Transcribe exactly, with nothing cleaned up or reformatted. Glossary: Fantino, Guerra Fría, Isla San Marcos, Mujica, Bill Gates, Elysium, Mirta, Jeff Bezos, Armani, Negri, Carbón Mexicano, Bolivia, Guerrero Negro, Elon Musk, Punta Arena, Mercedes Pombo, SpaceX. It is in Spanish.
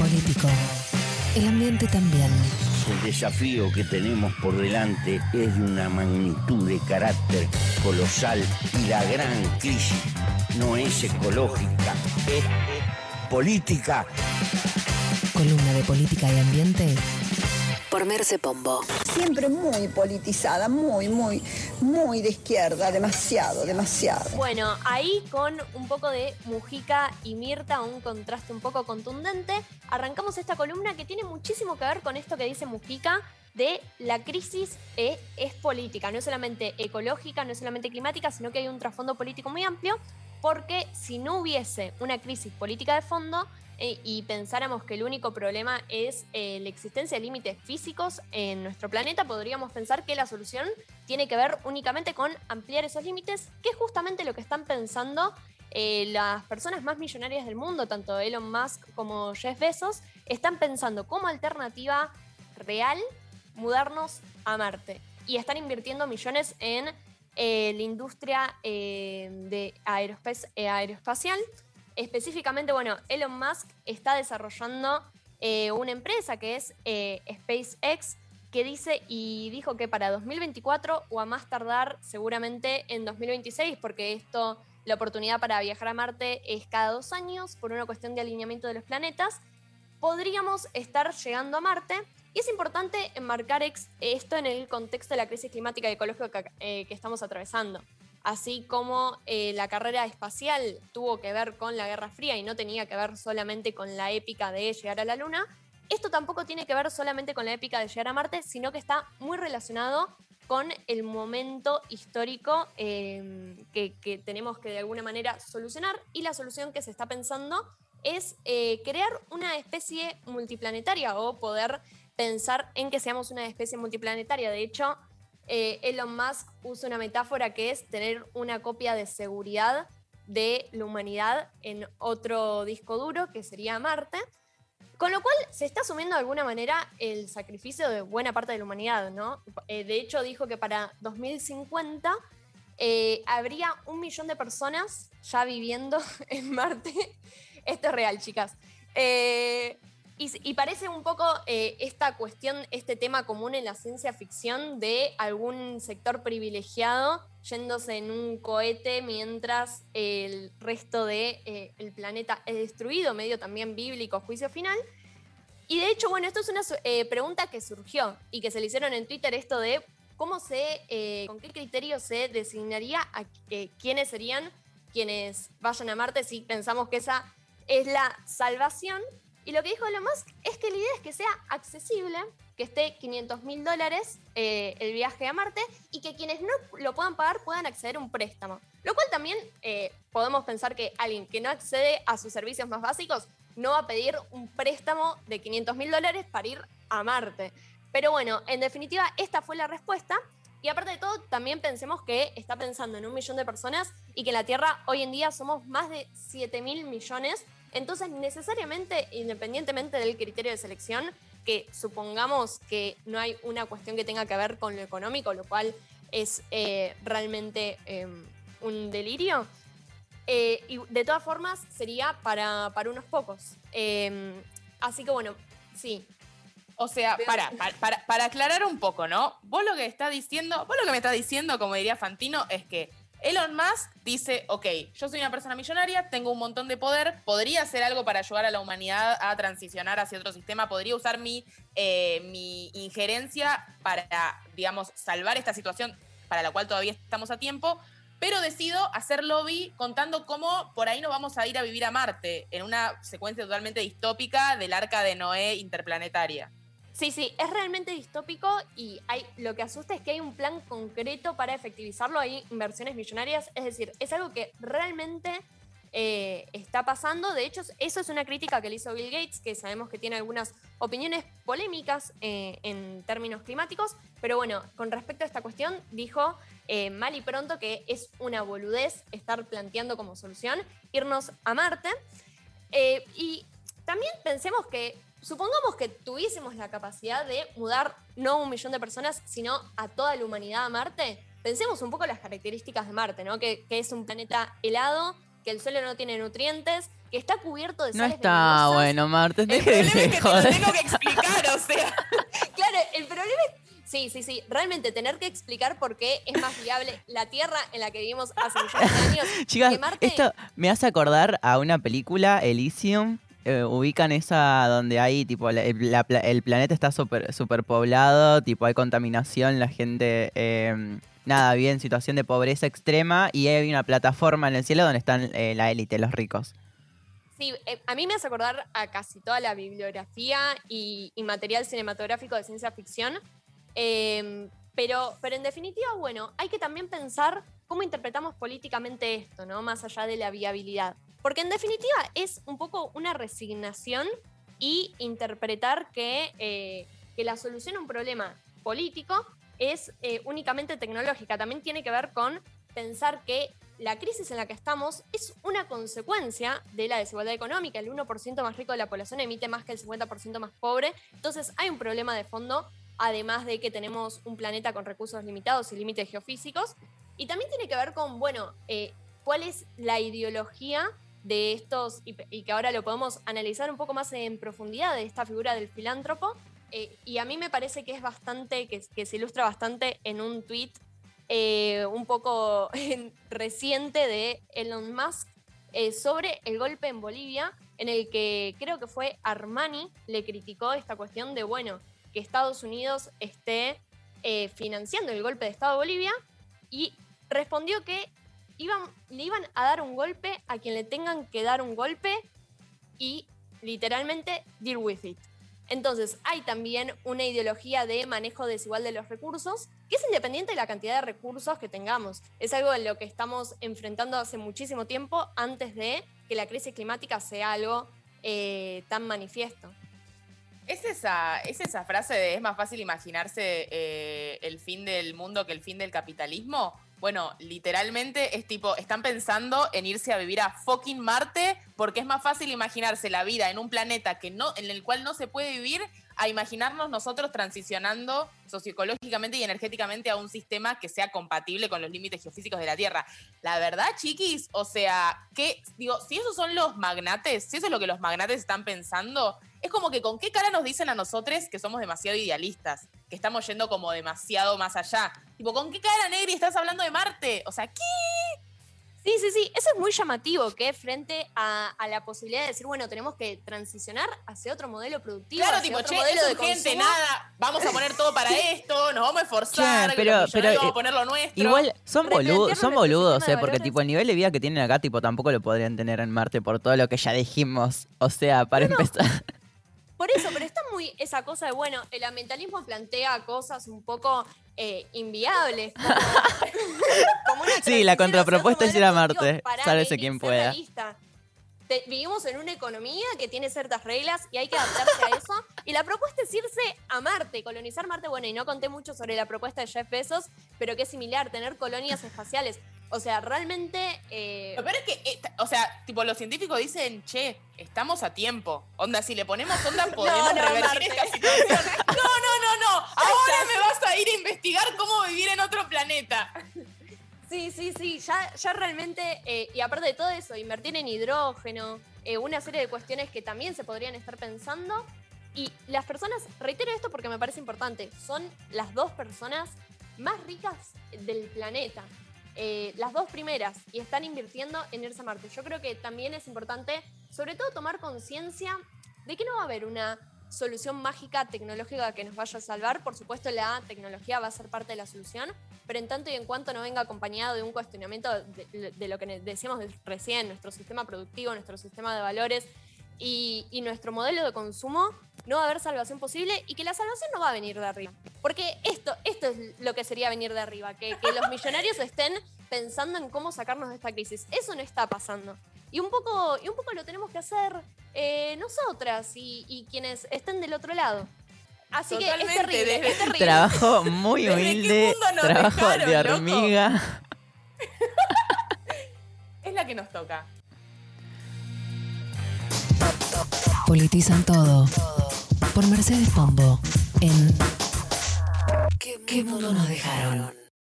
político. El ambiente también. El desafío que tenemos por delante es de una magnitud de carácter colosal y la gran crisis no es ecológica, es política. Columna de Política y Ambiente por Merce Pombo. Siempre muy politizada, muy, muy, muy de izquierda, demasiado, demasiado. Bueno, ahí con un poco de Mujica y Mirta, un contraste un poco contundente, arrancamos esta columna que tiene muchísimo que ver con esto que dice Mujica de la crisis eh, es política, no es solamente ecológica, no es solamente climática, sino que hay un trasfondo político muy amplio, porque si no hubiese una crisis política de fondo, y pensáramos que el único problema es eh, la existencia de límites físicos en nuestro planeta, podríamos pensar que la solución tiene que ver únicamente con ampliar esos límites, que es justamente lo que están pensando eh, las personas más millonarias del mundo, tanto Elon Musk como Jeff Bezos, están pensando como alternativa real mudarnos a Marte. Y están invirtiendo millones en eh, la industria eh, de aerospace, eh, aeroespacial. Específicamente, bueno, Elon Musk está desarrollando eh, una empresa que es eh, SpaceX, que dice y dijo que para dos mil veinticuatro o a más tardar seguramente en dos mil veintiséis, porque esto, la oportunidad para viajar a Marte es cada dos años por una cuestión de alineamiento de los planetas, podríamos estar llegando a Marte. Y es importante enmarcar ex, esto en el contexto de la crisis climática y ecológica que, eh, que estamos atravesando. Así como eh, la carrera espacial tuvo que ver con la Guerra Fría y no tenía que ver solamente con la épica de llegar a la Luna, esto tampoco tiene que ver solamente con la épica de llegar a Marte, sino que está muy relacionado con el momento histórico eh, que, que tenemos que de alguna manera solucionar, y la solución que se está pensando es eh, crear una especie multiplanetaria o poder pensar en que seamos una especie multiplanetaria. De hecho, Eh, Elon Musk usa una metáfora que es tener una copia de seguridad de la humanidad en otro disco duro, que sería Marte, con lo cual se está asumiendo de alguna manera el sacrificio de buena parte de la humanidad, ¿no? Eh, de hecho, dijo que para dos mil cincuenta eh, habría un millón de personas ya viviendo en Marte. Esto es real, chicas. Eh... Y, y parece un poco eh, esta cuestión, este tema común en la ciencia ficción de algún sector privilegiado yéndose en un cohete mientras el resto del de, eh, planeta es destruido, medio también bíblico, juicio final. Y de hecho, bueno, esto es una eh, pregunta que surgió y que se le hicieron en Twitter, esto de cómo se, eh, con qué criterio se designaría a eh, quiénes serían quienes vayan a Marte si pensamos que esa es la salvación. Y lo que dijo Elon Musk es que la idea es que sea accesible, que esté quinientos mil dólares eh, el viaje a Marte, y que quienes no lo puedan pagar puedan acceder a un préstamo. Lo cual también eh, podemos pensar que alguien que no accede a sus servicios más básicos no va a pedir un préstamo de quinientos mil dólares para ir a Marte. Pero bueno, en definitiva, esta fue la respuesta. Y aparte de todo, también pensemos que está pensando en un millón de personas y que en la Tierra hoy en día somos más de siete mil millones. Entonces, necesariamente, independientemente del criterio de selección, que supongamos que no hay una cuestión que tenga que ver con lo económico, lo cual es eh, realmente eh, un delirio, eh, y de todas formas sería para, para unos pocos. Eh, así que bueno, sí. O sea, para, para, para aclarar un poco, ¿no? Vos lo que está diciendo, vos lo que me está diciendo, como diría Fantino, es que Elon Musk dice, ok, yo soy una persona millonaria, tengo un montón de poder, podría hacer algo para ayudar a la humanidad a transicionar hacia otro sistema, podría usar mi, eh, mi injerencia para, digamos, salvar esta situación para la cual todavía estamos a tiempo, pero decido hacer lobby contando cómo por ahí no vamos a ir a vivir a Marte, en una secuencia totalmente distópica del Arca de Noé interplanetaria. Sí, sí, es realmente distópico y hay, lo que asusta es que hay un plan concreto para efectivizarlo, hay inversiones millonarias, es decir, es algo que realmente eh, está pasando. De hecho, eso es una crítica que le hizo Bill Gates, que sabemos que tiene algunas opiniones polémicas eh, en términos climáticos, pero bueno, con respecto a esta cuestión, dijo eh, mal y pronto que es una boludez estar planteando como solución irnos a Marte. Eh, y también pensemos que supongamos que tuviésemos la capacidad de mudar no un millón de personas, sino a toda la humanidad a Marte. Pensemos un poco las características de Marte, ¿no? Que, que es un planeta helado, que que el suelo no tiene nutrientes, que está cubierto de sales no está venenosas. Bueno, Marta, el problema es que joder. Te lo tengo que explicar, o sea. Claro, el problema es... Sí, sí, sí. Realmente tener que explicar por qué es más viable la Tierra en la que vivimos hace millones de años. Chicas, Marte... esto me hace acordar a una película, Elysium. Eh, ubican esa donde hay, tipo, la, la, el planeta está super, super poblado, tipo, hay contaminación, la gente... Eh, nada, vive en situación de pobreza extrema y hay una plataforma en el cielo donde están eh, la élite, los ricos. Sí, eh, a mí me hace acordar a casi toda la bibliografía y, y material cinematográfico de ciencia ficción. Eh, pero, pero en definitiva, bueno, hay que también pensar cómo interpretamos políticamente esto, ¿no? Más allá de la viabilidad. Porque en definitiva es un poco una resignación y interpretar que, eh, que la solución a un problema político es eh, únicamente tecnológica. También tiene que ver con pensar que la crisis en la que estamos es una consecuencia de la desigualdad económica. El uno por ciento más rico de la población emite más que el cincuenta por ciento más pobre. Entonces hay un problema de fondo, además de que tenemos un planeta con recursos limitados y límites geofísicos. Y también tiene que ver con, bueno, eh, cuál es la ideología de estos, y, y que ahora lo podemos analizar un poco más en profundidad, de esta figura del filántropo. Eh, y a mí me parece que es bastante, que, que se ilustra bastante en un tuit eh, un poco reciente de Elon Musk eh, sobre el golpe en Bolivia, en el que creo que fue Armani le criticó esta cuestión de, bueno, que Estados Unidos esté eh, financiando el golpe de Estado de Bolivia, y respondió que iban, le iban a dar un golpe a quien le tengan que dar un golpe y literalmente deal with it. Entonces, hay también una ideología de manejo desigual de los recursos, que es independiente de la cantidad de recursos que tengamos. Es algo en lo que estamos enfrentando hace muchísimo tiempo, antes de que la crisis climática sea algo eh, tan manifiesto. Es esa, es esa frase de es más fácil imaginarse eh, el fin del mundo que el fin del capitalismo. Bueno, literalmente es tipo, están pensando en irse a vivir a fucking Marte porque es más fácil imaginarse la vida en un planeta que no, en el cual no se puede vivir, a imaginarnos nosotros transicionando socioecológicamente y energéticamente a un sistema que sea compatible con los límites geofísicos de la Tierra. La verdad, chiquis, o sea, que digo, si esos son los magnates, si eso es lo que los magnates están pensando, es como que con qué cara nos dicen a nosotros que somos demasiado idealistas, que estamos yendo como demasiado más allá. Tipo, ¿con qué cara, Negri, estás hablando de Marte? O sea, ¿qué? Sí, sí, sí. Eso es muy llamativo, que frente a, a la posibilidad de decir, bueno, tenemos que transicionar hacia otro modelo productivo. Claro, tipo, che, modelo es urgente, nada, vamos a poner todo para esto, nos vamos a esforzar, che, pero, pero, vamos eh, a poner lo nuestro. Igual, son, boludo, son boludos, eh, porque tipo el nivel de vida que tienen acá, tipo, tampoco lo podrían tener en Marte por todo lo que ya dijimos. O sea, para no, empezar... No. Por eso, pero está muy esa cosa de, bueno, el ambientalismo plantea cosas un poco eh, inviables. Como, como una sí, la contrapropuesta es ir a Marte. Sálvese quien pueda. Te, vivimos en una economía que tiene ciertas reglas y hay que adaptarse a eso. Y la propuesta es irse a Marte, colonizar Marte. Bueno, y no conté mucho sobre la propuesta de Jeff Bezos, pero que es similar, tener colonias espaciales. O sea, realmente... Eh... Pero es que, o sea, tipo, los científicos dicen, che, estamos a tiempo. Onda, si le ponemos onda, podemos no, no, revertir esta situación. No, no, no, no. Ahora me vas a ir a investigar cómo vivir en otro planeta. Sí, sí, sí. Ya, ya realmente, eh, y aparte de todo eso, invertir en hidrógeno, eh, una serie de cuestiones que también se podrían estar pensando. Y las personas, reitero esto porque me parece importante, son las dos personas más ricas del planeta. Eh, las dos primeras, y están invirtiendo en irse a Marte. Yo creo que también es importante, sobre todo, tomar conciencia de que no va a haber una solución mágica tecnológica que nos vaya a salvar. Por supuesto, la tecnología va a ser parte de la solución, pero en tanto y en cuanto no venga acompañado de un cuestionamiento de, de lo que decíamos recién, nuestro sistema productivo, nuestro sistema de valores y, y nuestro modelo de consumo, no va a haber salvación posible, y que la salvación no va a venir de arriba. Porque esto, esto es lo que sería venir de arriba, que, que los millonarios estén pensando en cómo sacarnos de esta crisis. Eso no está pasando. Y un poco, y un poco lo tenemos que hacer eh, nosotras y, y quienes estén del otro lado. Así totalmente, que es terrible, desde, es terrible. Trabajo muy humilde, trabajo dejaron, de hormiga. Loco. Es la que nos toca. Politizan todo. Por Mercedes Pombo en... ¿Qué mundo nos dejaron?